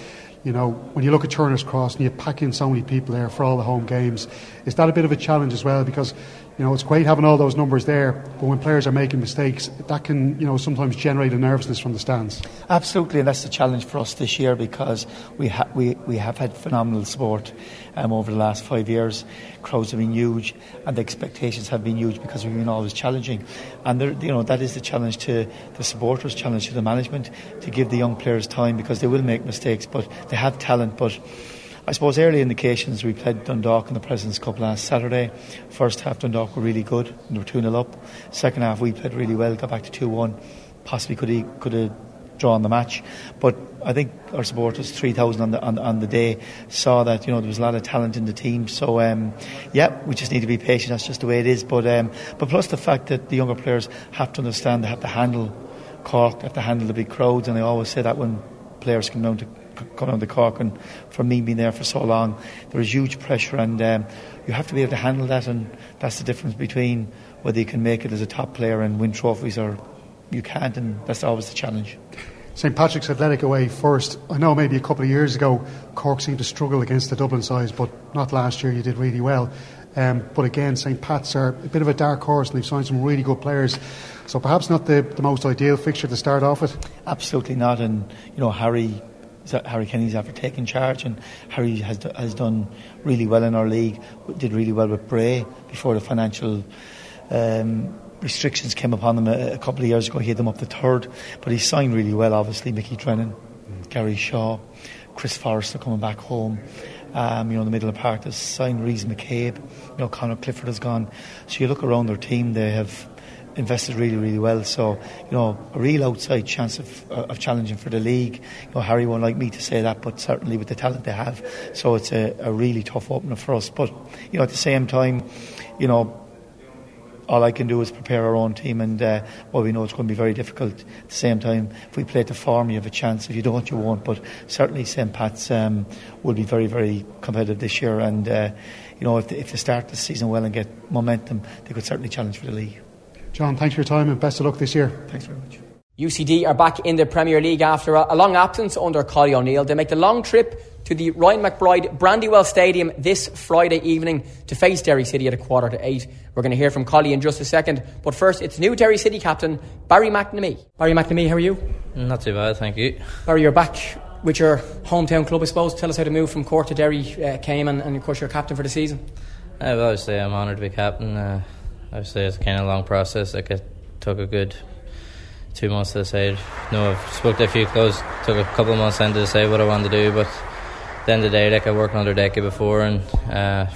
You know, when you look at Turner's Cross and you pack in so many people there for all the home games, is that a bit of a challenge as well? Because, you know, it's great having all those numbers there, but when players are making mistakes, that can, you know, sometimes generate a nervousness from the stands. Absolutely, and that's the challenge for us this year, because we have had phenomenal support over the last 5 years. Crowds have been huge, and the expectations have been huge because we've been always challenging. And there, you know, that is the challenge to the supporters, challenge to the management, to give the young players time, because they will make mistakes, but they have talent. But I suppose early indications, we played Dundalk in the President's Cup last Saturday. First half Dundalk were really good, and they were 2-0 up. Second half we played really well, got back to 2-1, possibly could have drawn the match. But I think our supporters, 3,000 on the day, saw that, you know, there was a lot of talent in the team. So yeah, we just need to be patient. That's just the way it is. But plus the fact that the younger players have to understand, they have to handle Cork, they have to handle the big crowds. And I always say that when players come down to Cork, and for me being there for so long, there is huge pressure, and you have to be able to handle that. And that's the difference between whether you can make it as a top player and win trophies or you can't, and that's always the challenge. St. Patrick's Athletic away first. I know maybe a couple of years ago Cork seemed to struggle against the Dublin sides, but not last year. You did really well, but again, St. Pat's are a bit of a dark horse, and they've signed some really good players. So perhaps not the most ideal fixture to start off with. Absolutely not. And you know, Harry Kenny's after taking charge, and Harry has done really well in our league. Did really well with Bray before the financial restrictions came upon them a couple of years ago. He had them up to third, but he signed really well, obviously. Mickey Drennan, Gary Shaw, Chris Forrester coming back home. You know, in the middle of the park, they signed Reese McCabe. You know, Conor Clifford has gone. So you look around their team, they have invested really, really well. So, you know, a real outside chance of challenging for the league. You know, Harry won't like me to say that, but certainly with the talent they have. So it's a really tough opener for us. But, you know, at the same time, you know, all I can do is prepare our own team, and well, we know it's going to be very difficult. At the same time, if we play to form, you have a chance. If you don't, you won't. But certainly St. Pat's will be very, very competitive this year, and you know, if they start the season well and get momentum, they could certainly challenge for the league. John, thanks for your time and best of luck this year. Thanks very much. UCD are back in the Premier League after a long absence under Collie O'Neill. They make the long trip to the Ryan McBride Brandywell Stadium this Friday evening to face Derry City at 8:15. We're going to hear from Collie in just a second, but first it's new Derry City captain Barry McNamee. Barry McNamee, how are you? Not too bad, thank you. Barry, you're back with your hometown club, I suppose. Tell us how the move from Cork to Derry came, and of course you're captain for the season. Well, obviously I'm honoured to be captain. Obviously it's kind of a long process. Like, it took a good 2 months to decide. No, I've spoke to a few clubs, took a couple of months then to decide what I wanted to do, but at the end of the day, like, I worked under Decky before, and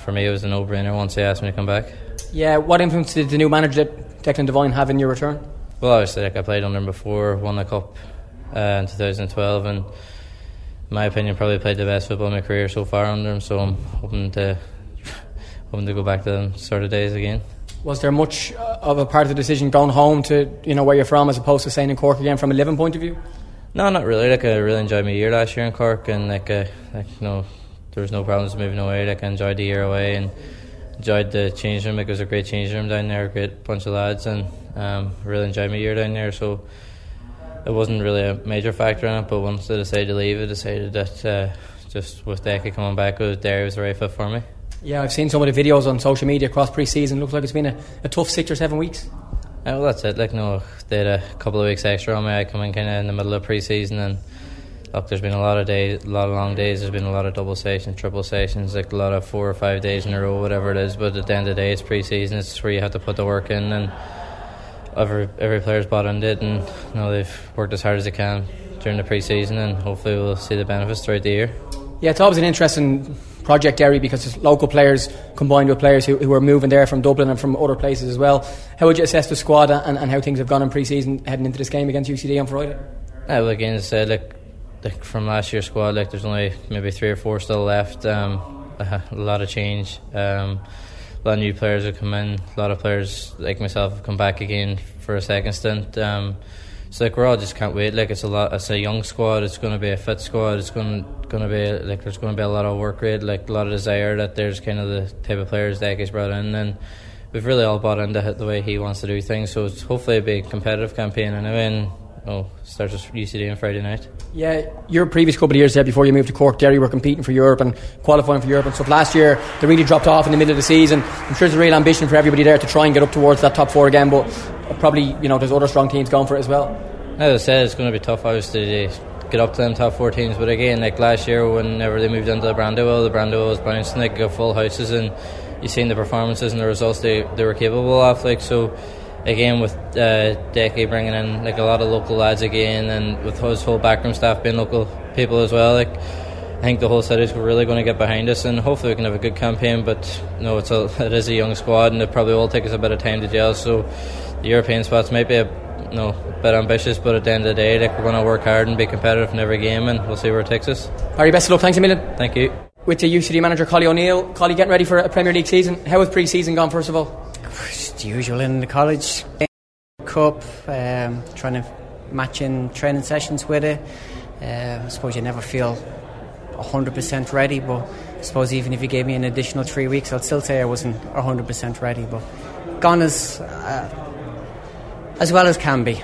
for me it was a no-brainer once they asked me to come back. Yeah, what influence did the new manager Declan Devine have in your return? Well, obviously, like, I played under him before, won the cup in 2012, and in my opinion probably played the best football in my career so far under him, so I'm hoping to go back to them sort of days again. Was there much of a part of the decision going home to, you know, where you're from, as opposed to staying in Cork again from a living point of view? No, not really. Like, I really enjoyed my year last year in Cork, and like you know, there was no problems moving away. Like, I enjoyed the year away and enjoyed the change room. Like, it was a great change room down there, a great bunch of lads, and really enjoyed my year down there. So it wasn't really a major factor in it. But once I decided to leave, I decided that just with Decky coming back, Derry was the right fit for me. Yeah, I've seen some of the videos on social media across pre-season. Looks like it's been a tough 6 or 7 weeks. Well, that's it. Like, no, they had a couple of weeks extra on me. I come in kind of in the middle of pre-season, and look, there's been a lot of long days. There's been a lot of double sessions, triple sessions, like a lot of 4 or 5 days in a row, whatever it is. But at the end of the day, it's pre-season. It's where you have to put the work in, and every player's bought into it, and you know, they've worked as hard as they can during the pre-season, and hopefully we'll see the benefits throughout the year. Yeah, it's always an interesting project, Derry, because it's local players combined with players who are moving there from Dublin and from other places as well. How would you assess the squad and how things have gone in pre-season heading into this game against UCD on Friday? Well, again, as I said, like from last year's squad, like, there's only maybe 3 or 4 still left. A lot of change. A lot of new players have come in. A lot of players like myself have come back again for a second stint. So like, we're all just can't wait. Like, it's a young squad. It's going to be a fit squad. It's going to be like, there's going to be a lot of work rate, like a lot of desire. That there's kind of the type of players that he's brought in, and we've really all bought into it, the way he wants to do things. So it's hopefully a big competitive campaign anyway. And starts with UCD on Friday night. Yeah, your previous couple of years there before you moved to Cork, Derry were competing for Europe and qualifying for Europe and stuff. Last year they really dropped off in the middle of the season. I'm sure there's a real ambition for everybody there to try and get up towards that top four again, but probably, you know, there's other strong teams going for it as well. As I said, it's going to be tough obviously to get up to them top four teams, but again, like last year whenever they moved into the Brando was bouncing, they could go full houses, and you've seen the performances and the results they were capable of, like. So again, with Decky bringing in like a lot of local lads again, and with his whole backroom staff being local people as well, like, I think the whole city's really going to get behind us, and hopefully we can have a good campaign. But no, it is a young squad, and it probably will take us a bit of time to gel. So the European spots might be a bit ambitious, but at the end of the day, like, we're going to work hard and be competitive in every game, and we'll see where it takes us. Harry, best of luck. Thanks a million. Thank you. With the UCD manager Collie O'Neill, Collie, getting ready for a Premier League season. How has pre-season gone, first of all? It's the usual in the college cup, trying to match in training sessions with it. I suppose you never feel 100% ready, but I suppose even if you gave me an additional 3 weeks, I'd still say I wasn't 100% ready, but gone as well as can be.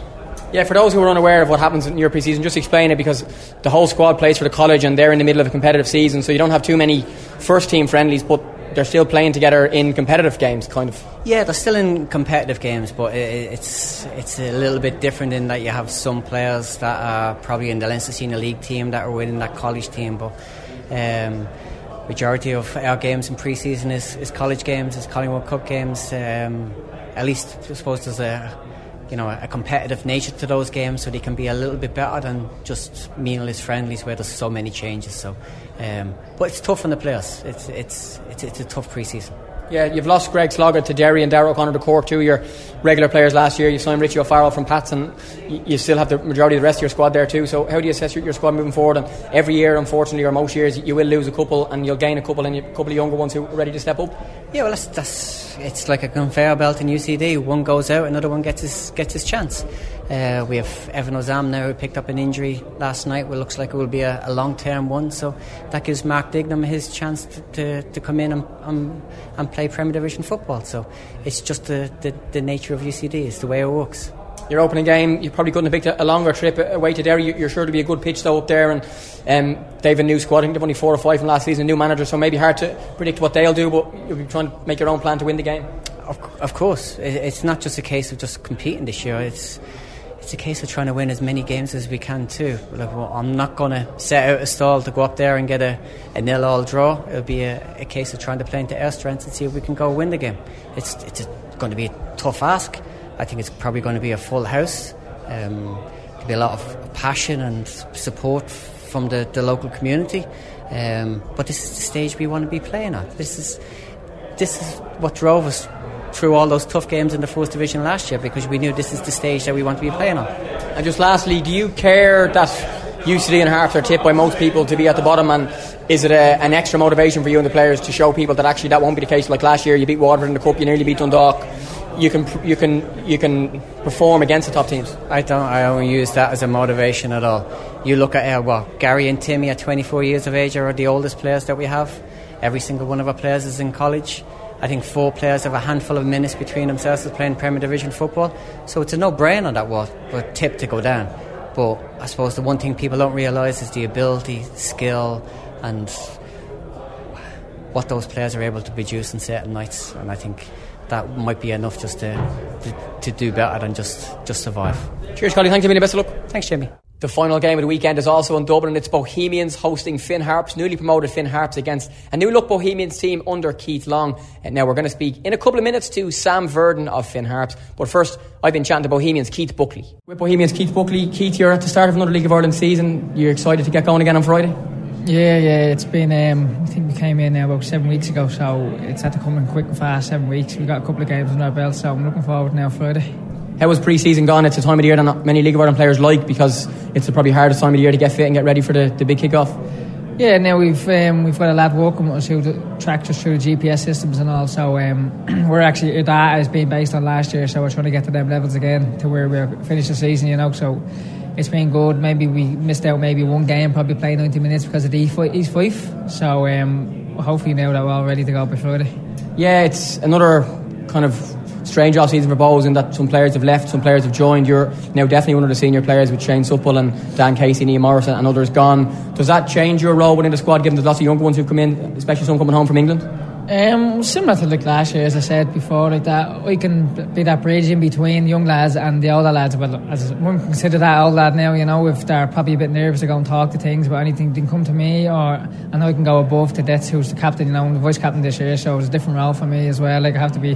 Yeah, for those who are unaware of what happens in your pre-season, just explain it, because the whole squad plays for the college and they're in the middle of a competitive season, so you don't have too many first-team friendlies, but they're still playing together in competitive games, kind of. Yeah, they're still in competitive games, but it's a little bit different in that you have some players that are probably in the Leinster Senior League team that are within that college team, but majority of our games in pre-season is college games, is Collingwood Cup games. At least, I suppose, there's a competitive nature to those games, so they can be a little bit better than just meaningless friendlies where there's so many changes. So, but it's tough on the players. It's a tough pre-season. Yeah, you've lost Greg Slogger to Derry and Darragh O'Connor to Cork, two of your regular players last year. You signed Richie O'Farrell from Pat's, and you still have the majority of the rest of your squad there too. So how do you assess your squad moving forward? And every year, unfortunately, or most years, you will lose a couple and you'll gain a couple, and a couple of younger ones who are ready to step up. Yeah, well, that's it's like a conveyor belt in UCD. One goes out, another one gets his chance. We have Evan Ozam now, who picked up an injury last night, which looks like it will be a long-term one, so that gives Mark Dignam his chance to come in and play Premier Division football. So it's just the nature of UCD, it's the way it works. Your opening game, you probably couldn't have picked a longer trip away to Derry. You're sure to be a good pitch though up there, and they have a new squad. I think they've only 4 or 5 from last season, a new manager, so maybe hard to predict what they'll do, but you'll be trying to make your own plan to win the game. Of course, it's not just a case of just competing this year, it's a case of trying to win as many games as we can too. Like, well, I'm not going to set out a stall to go up there and get a nil-all draw. It'll be a case of trying to play into our strengths and see if we can go win the game. It's going to be a tough ask. I think it's probably going to be a full house. There'll be a lot of passion and support from the local community. But this is the stage we want to be playing at. This is what drove us through all those tough games in the First Division last year, because we knew this is the stage that we want to be playing on. And just lastly, do you care that UCD and Harps are tipped by most people to be at the bottom, and is it an extra motivation for you and the players to show people that actually that won't be the case? Like last year, you beat Waterford in the Cup, you nearly beat Dundalk. You can perform against the top teams. I don't use that as a motivation at all. You look at Gary and Timmy at 24 years of age are the oldest players that we have. Every single one of our players is in college. I think 4 players have a handful of minutes between themselves as playing Premier Division football. So it's a no-brainer that we're tipped to go down. But I suppose the one thing people don't realise is the ability, skill and what those players are able to produce on certain nights. And I think that might be enough just to do better than just survive. Cheers, Collie. Thanks, Jimmy. Best of luck. Thanks, Jimmy. The final game of the weekend is also in Dublin. It's Bohemians hosting Finn Harps, newly promoted Finn Harps, against a new-look Bohemians team under Keith Long. And now we're going to speak in a couple of minutes to Sam Verdon of Finn Harps. But first, I've been chatting to Bohemians' Keith Buckley. With Bohemians' Keith Buckley, Keith, you're at the start of another League of Ireland season. You're excited to get going again on Friday? Yeah, it's been, I think we came in now about 7 weeks ago, so it's had to come in quick and fast, 7 weeks. We've got a couple of games in our belt, so I'm looking forward now Friday. How has pre-season gone? It's a time of the year that not many League of Ireland players like, because it's the probably hardest time of the year to get fit and get ready for the big kick-off. Yeah, now we've got a lad working with us who tracks us through the GPS systems and all, so we're actually, that is being based on last year, so we're trying to get to them levels again to where we finish the season, you know, so it's been good. Maybe we missed out maybe one game, probably playing 90 minutes because of the East Fife, so hopefully now that we're all ready to go by Friday. Yeah, it's another kind of strange off-season for Bowes in that some players have left, some players have joined. You're now definitely one of the senior players with Shane Supple and Dan Casey, Neil Morrison and others gone. Does that change your role within the squad, given there's lots of younger ones who've come in, especially some coming home from England? Similar to like last year, as I said before, like that we can be that bridge in between young lads and the older lads. Well, as one consider that old lad now, you know, if they're probably a bit nervous to go and talk to things about anything, they can come to me, or I know I can go above to Dets, who's the captain, you know, and the vice captain this year, so it's a different role for me as well. Like I have to be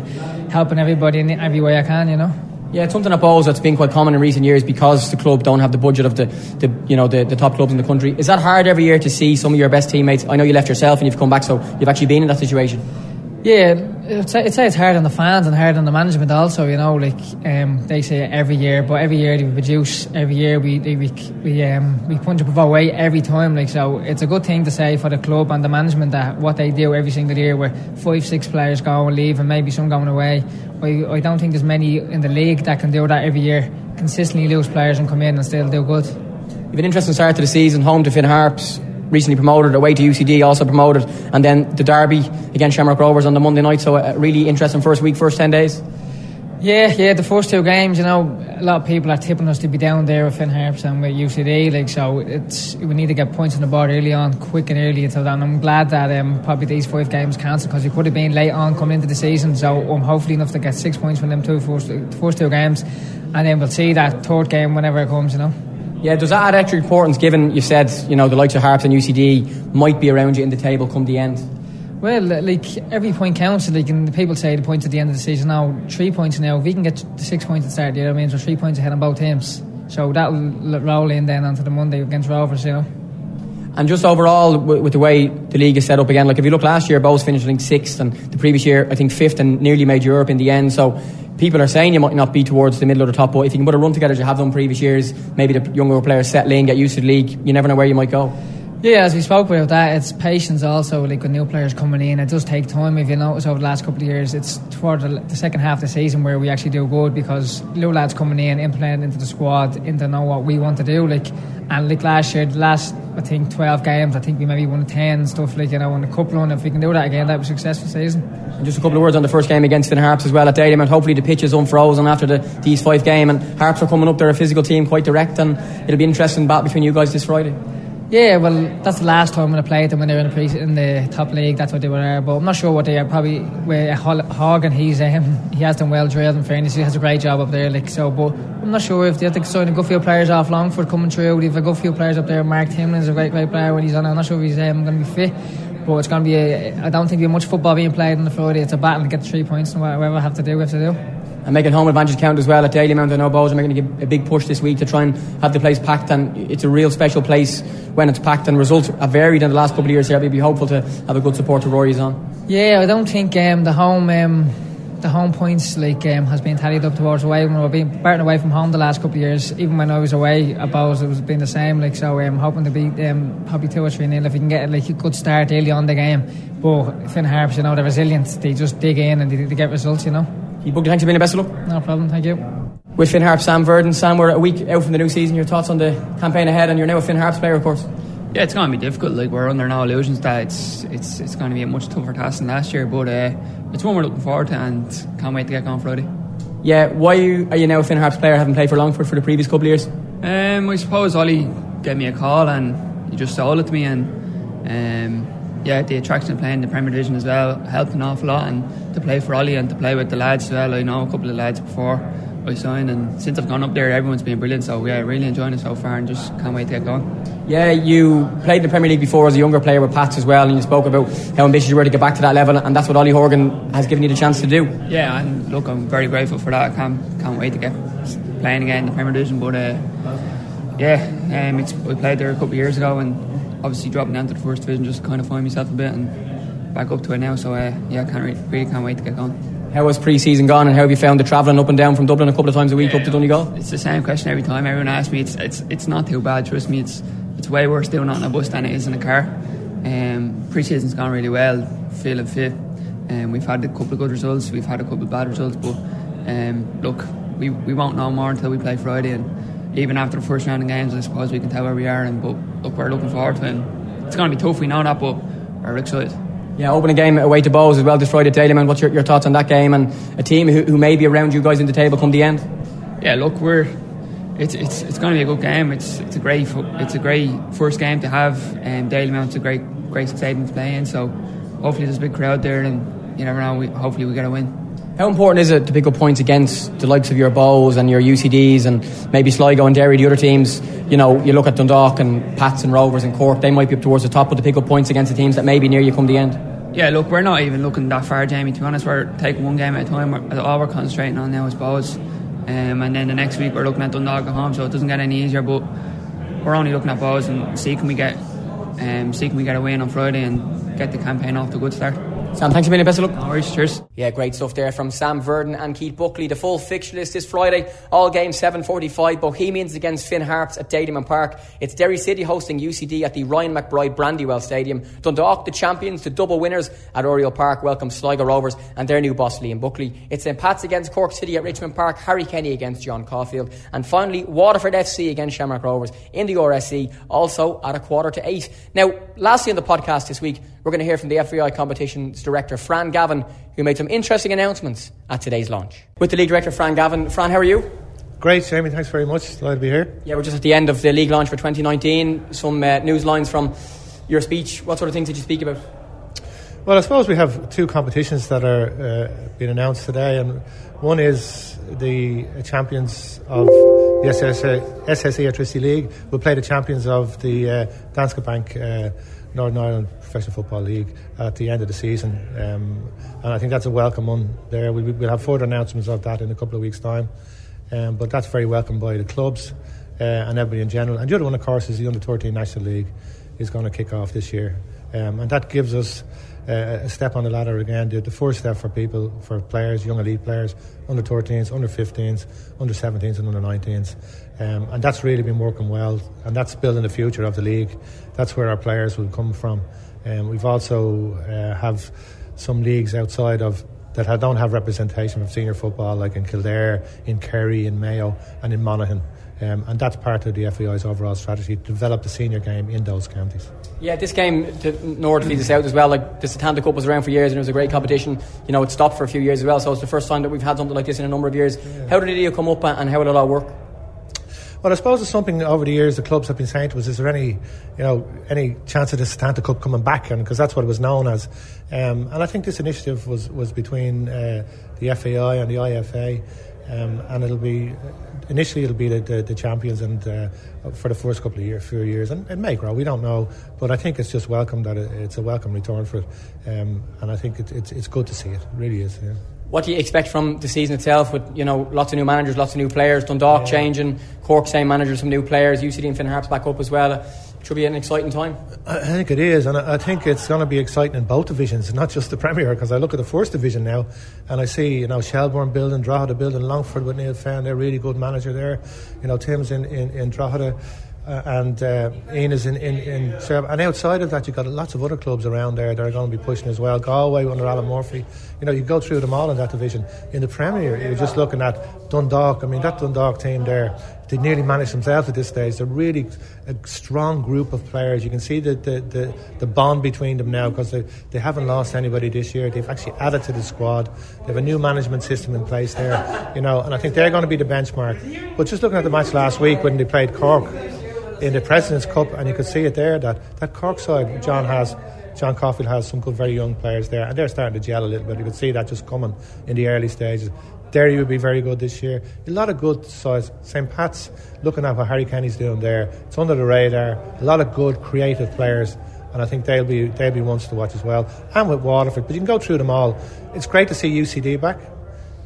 helping everybody in every way I can, you know. Yeah, it's something at Bowes that's been quite common in recent years because the club don't have the budget of the top clubs in the country. Is that hard every year to see some of your best teammates? I know you left yourself and you've come back, so you've actually been in that situation. Yeah, I'd say it's hard on the fans and hard on the management also, you know, like they say every year, but every year they reduce, every year we punch above our weight every time, like, so it's a good thing to say for the club and the management that what they do every single year where 5-6 players go and leave and maybe some going away. I don't think there's many in the league that can do that every year, consistently lose players and come in and still do good. You've an interesting start to the season, home to Finn Harps, recently promoted, away to UCD, also promoted, and then the derby against Shamrock Rovers on the Monday night, so a really interesting first week, first 10 days. Yeah, the first two games, you know, a lot of people are tipping us to be down there with Finn Harps and with UCD, like, so we need to get points on the board early on, quick and early until then. I'm glad that probably these 5 games cancelled because we could have been late on coming into the season, so I'm hopefully enough to get 6 points from them first 2 games, and then we'll see that third game whenever it comes, you know. Yeah, does that add extra importance given you said, you know, the likes of Harps and UCD might be around you in the table come the end? Well, like, every point counts. Like, and people say the points at the end of the season now, 3 points now. If we can get 6 points at the start, you know what I mean? So 3 points ahead on both teams. So that will roll in then onto the Monday against Rovers, you know. And just overall, with the way the league is set up again, like, if you look last year, Bowes finished, I think, 6th, and the previous year, I think, 5th, and nearly made Europe in the end. So people are saying you might not be towards the middle or the top, but if you can put a run together as you have done previous years, maybe the younger players settle in, get used to the league, you never know where you might go. Yeah, as we spoke about that, it's patience also, like with new players coming in, it does take time. If you notice over the last couple of years, it's toward the second half of the season where we actually do good because new lads coming in, implementing into the squad, into know what we want to do, like. And like last year, the last, I think, 12 games, I think we maybe won 10 and stuff, like, you know, in the cup run. If we can do that again, that was a successful season. And just a couple of words on the first game against Finn Harps as well at Dalymount. Hopefully the pitch is unfrozen after the East Fife game, and Harps are coming up. They're a physical team, quite direct, and it'll be an interesting battle between you guys this Friday. Yeah, well, that's the last time when I played them when they were in the top league. That's what they were there. But I'm not sure what they are. Probably where Hogan, he has them well drilled. In fairness, he has a great job up there. Like, so, but I'm not sure if they have to sign a good few players off Longford coming through. They've a good few players up there. Mark Timlin's a great player when he's on. I'm not sure if he's going to be fit. But it's going to be. I don't think there'll be much football being played on the Friday. It's a battle to get 3 points and whatever we have to do, we have to do. And making home advantage count as well at Dalymount. I know Bowes are making a big push this week to try and have the place packed, and it's a real special place when it's packed, and results have varied in the last couple of years here. We'd be hopeful to have a good support to Rory's on. Yeah, I don't think the home points has been tallied up towards away. When we've been parting away from home the last couple of years, even when I was away at Bowes, it was been the same. Like, so I'm hoping to beat probably 2 or 3-0 if we can get like a good start early on the game. But Finn Harps, you know, they're resilient. They just dig in and they get results, you know. Keith Buckley, thanks for being the best of luck. No problem, thank you. With Finn Harps, Sam Verdon. Sam, we're a week out from the new season. Your thoughts on the campaign ahead, and you're now a Finn Harps player, of course. Yeah, it's going to be difficult. Like, we're under no illusions that it's going to be a much tougher task than last year, but it's one we're looking forward to and can't wait to get going Friday. Yeah, why are you now a Finn Harps player, having played for Longford for the previous couple of years? I suppose Ollie gave me a call and he just sold it to me, and yeah, the attraction of playing in the Premier Division as well helped an awful lot, and to play for Ollie and to play with the lads as well. I know a couple of lads before I signed, and since I've gone up there, everyone's been brilliant, so yeah, really enjoying it so far and just can't wait to get going. Yeah, you played in the Premier League before as a younger player with Pats as well, and you spoke about how ambitious you were to get back to that level, and that's what Ollie Horgan has given you the chance to do. Yeah, and look, I'm very grateful for that. I can't wait to get playing again in the Premier Division, but we played there a couple of years ago, and obviously dropping down to the first division just to kind of find myself a bit and back up to it now, so I really can't wait to get going. How has pre-season gone, and how have you found the travelling up and down from Dublin a couple of times a week up to Donegal? It's the same question every time everyone asks me. It's not too bad, trust me. it's it's way worse doing it on a bus than it is in a car. Pre-season's gone really well, feeling fit. We've had a couple of good results, we've had a couple of bad results, but look, we won't know more until we play Friday, and even after the first round of games, I suppose we can tell where we are, but look, we're looking forward to it. It's going to be tough, we know that, but we're excited. Yeah, opening game away to Bowes as well this Friday, Dalymount. What's your thoughts on that game and a team who may be around you guys in the table come the end? Yeah, look, it's going to be a good game. It's a great first game to have. Dalymount's a great stadium to play in, so hopefully there's a big crowd there, and you never know. Hopefully we get a win. How important is it to pick up points against the likes of your Bowes and your UCDs and maybe Sligo and Derry, the other teams? You know, you look at Dundalk and Pat's and Rovers and Cork, they might be up towards the top, but to pick up points against the teams that may be near you come the end? Yeah, look, we're not even looking that far, Jamie, to be honest. We're taking one game at a time. All we're concentrating on now is Bowes. And then the next week we're looking at Dundalk at home, so it doesn't get any easier, but we're only looking at Bowes and see can we get a win on Friday and get the campaign off to a good start. Sam, thanks a million. Best of luck. No worries, cheers. Yeah, great stuff there from Sam Verdon and Keith Buckley. The full fixture list this Friday. All games 7:45. Bohemians against Finn Harps at Dalymount Park. It's Derry City hosting UCD at the Ryan McBride Brandywell Stadium. Dundalk, the champions, the double winners at Oriel Park, welcome Sligo Rovers and their new boss Liam Buckley. It's St. Pat's against Cork City at Richmond Park. Harry Kenny against John Caulfield. And finally, Waterford FC against Shamrock Rovers in the RSC, also at 7:45. Now, lastly on the podcast this week, we're going to hear from the FBI competitions director, Fran Gavin, who made some interesting announcements at today's launch. With the league director, Fran Gavin. Fran, how are you? Great, Jamie. Thanks very much. Glad to be here. Yeah, we're just at the end of the league launch for 2019. Some news lines from your speech. What sort of things did you speak about? Well, I suppose we have two competitions that are being announced today, and one is the champions of the SSE Airtricity League. We'll play the champions of the Danske Bank Northern Ireland Professional Football League at the end of the season, and I think that's a welcome one there. We'll have further announcements of that in a couple of weeks' time, but that's very welcomed by the clubs and everybody in general. And the other one, of course, is the Under-13 National League is going to kick off this year, and that gives us a step on the ladder again, the first step for players, young elite players, Under-13s, Under-15s, Under-17s and Under-19s. And that's really been working well, and that's building the future of the league. That's where our players will come from. We've also have some leagues outside of that don't have representation of senior football, like in Kildare, in Kerry, in Mayo and in Monaghan. And that's part of the FAI's overall strategy, to develop the senior game in those counties. Yeah, this game, Nord leads us out as well. Like, the Satanta Cup was around for years and it was a great competition. You know, it stopped for a few years as well, so it's the first time that we've had something like this in a number of years. Yeah. How did the idea come up and how will it all work? Well, I suppose it's something over the years the clubs have been saying to us, is there any chance of the Satanta Cup coming back? And because that's what it was known as. And I think this initiative was between the FAI and the IFA, and it'll be the champions, and for the first few years, and it may grow. We don't know, but I think it's just welcome that it's a welcome return for it, and I think it's good to see it. It really is. Yeah. What do you expect from the season itself? With lots of new managers, lots of new players. Dundalk changing, Cork same managers, some new players. UCD and Finn Harps back up as well. It should be an exciting time. I think it is, and I think it's going to be exciting in both divisions, not just the Premier, because I look at the first division now and I see, Shelbourne building, Drogheda building, Longford with Neil Fenn, they're a really good manager there. Tim's in Drogheda, and Ian is in Shelbourne. And outside of that, you've got lots of other clubs around there that are going to be pushing as well. Galway under Alan Murphy. You go through them all in that division. In the Premier, you're just looking at Dundalk. I mean, that Dundalk team there, they nearly manage themselves at this stage. They're really a strong group of players. You can see the bond between them now, because they haven't lost anybody this year. They've actually added to the squad. They have a new management system in place there, and I think they're going to be the benchmark. But just looking at the match last week when they played Cork in the President's Cup, and you could see it there, that Cork side, John Caulfield has some good, very young players there, and they're starting to gel a little bit. You could see that just coming in the early stages. Derry will be very good this year. A lot of good sides. St. Pat's, looking at what Harry Kenny's doing there, it's under the radar. A lot of good, creative players, and I think they'll be ones to watch as well. And with Waterford, but you can go through them all. It's great to see UCD back.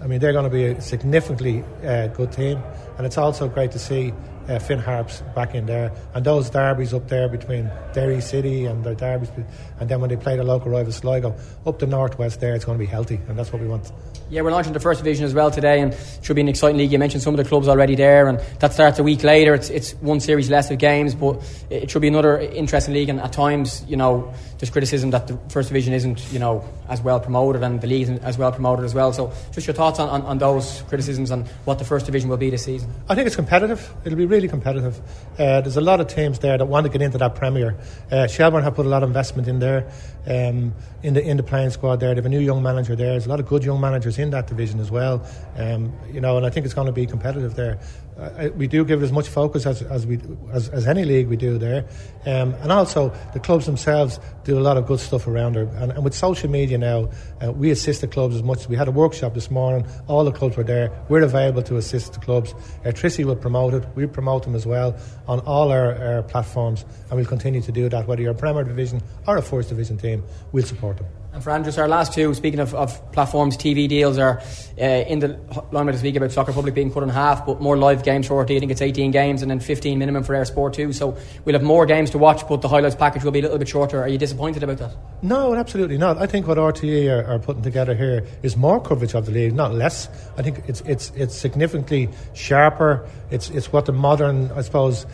I mean, they're going to be a significantly good team, and it's also great to see Finn Harps back in there, and those derbies up there between Derry City and the derbies, and then when they play the local rival Sligo up the northwest there, it's going to be healthy, and that's what we want. Yeah, we're launching the First Division as well today, and it should be an exciting league. You mentioned some of the clubs already there, and that starts a week later. It's one series less of games, but it should be another interesting league. And at times, you know, there's criticism that the First Division isn't, you know, as well promoted, and the league isn't as well promoted as well. So just your thoughts on those criticisms and what the First Division will be this season. I think it's competitive. It'll be really competitive. There's a lot of teams there that want to get into that Premier. Shelbourne have put a lot of investment in there, in the playing squad there. They have a new young manager there. There's a lot of good young managers in that division as well. You know, and I think it's going to be competitive there. We do give it as much focus as any league we do there, and also the clubs themselves do a lot of good stuff around there, and with social media now, we assist the clubs as much. We had a workshop this morning, all the clubs were there, we're available to assist the clubs. Trissy will promote it, we promote them as well on all our platforms, and we'll continue to do that. Whether you're a Premier Division or a First Division team, we'll support them. And for Andrews, our last two, speaking of platforms, TV deals are in the line this week about Soccer Public being cut in half, but more live games for RTE. I think it's 18 games and then 15 minimum for Air Sport 2. So we'll have more games to watch, but the highlights package will be a little bit shorter. Are you disappointed about that? No, absolutely not. I think what RTE are putting together here is more coverage of the league, not less. I think it's significantly sharper. It's what the modern, I suppose,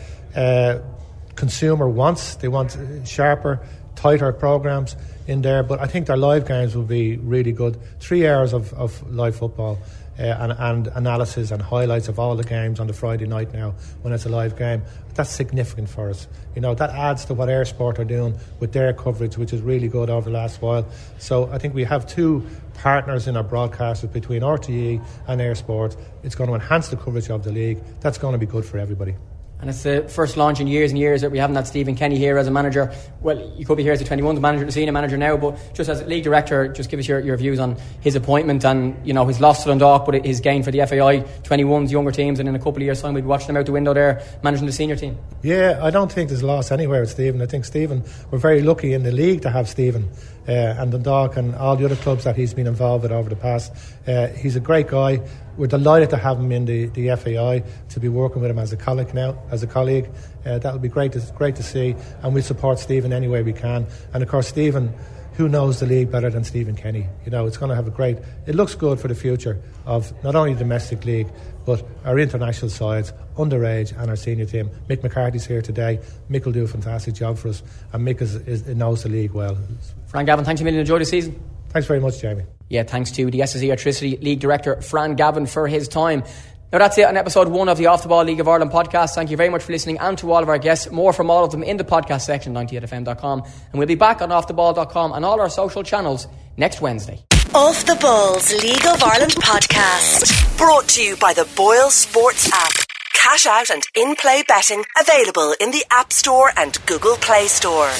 consumer wants. They want sharper, tighter programmes in there, but I think their live games will be really good. 3 hours of live football, and analysis and highlights of all the games on the Friday night now when it's a live game. That's significant for us. You know, that adds to what Air Sport are doing with their coverage, which is really good over the last while. So I think we have two partners in our broadcasters between RTE and Air Sport. It's going to enhance the coverage of the league. That's going to be good for everybody. And it's the first launch in years and years that we haven't had Stephen Kenny here as a manager. Well, you could be here as a 21st manager, the senior manager now, but just as a league director, just give us your views on his appointment and, you know, his loss to Dundalk, but his gain for the FAI, 21s, younger teams, and in a couple of years' time we'll be watching them out the window there, managing the senior team. Yeah, I don't think there's a loss anywhere with Stephen. I think Stephen, we're very lucky in the league to have Stephen. And Dundalk and all the other clubs that he's been involved with over the past. He's a great guy. We're delighted to have him in the FAI, to be working with him as a colleague now, that'll be great to see, and we'll support Stephen any way we can. And of course, Stephen, who knows the league better than Stephen Kenny? You know, it's going to have it looks good for the future of not only the domestic league, but our international sides, underage, and our senior team. Mick McCarthy's here today. Mick will do a fantastic job for us, and Mick knows the league well. Fran Gavin, thanks a million. Enjoy the season. Thanks very much, Jamie. Yeah, thanks to the SSE Airtricity League Director, Fran Gavin, for his time. Now that's it on episode 1 of the Off The Ball League of Ireland podcast. Thank you very much for listening, and to all of our guests. More from all of them in the podcast section, 98fm.com. And we'll be back on offtheball.com and all our social channels next Wednesday. Off The Ball's League of Ireland podcast. Brought to you by the Boyle Sports app. Cash out and in-play betting available in the App Store and Google Play Store.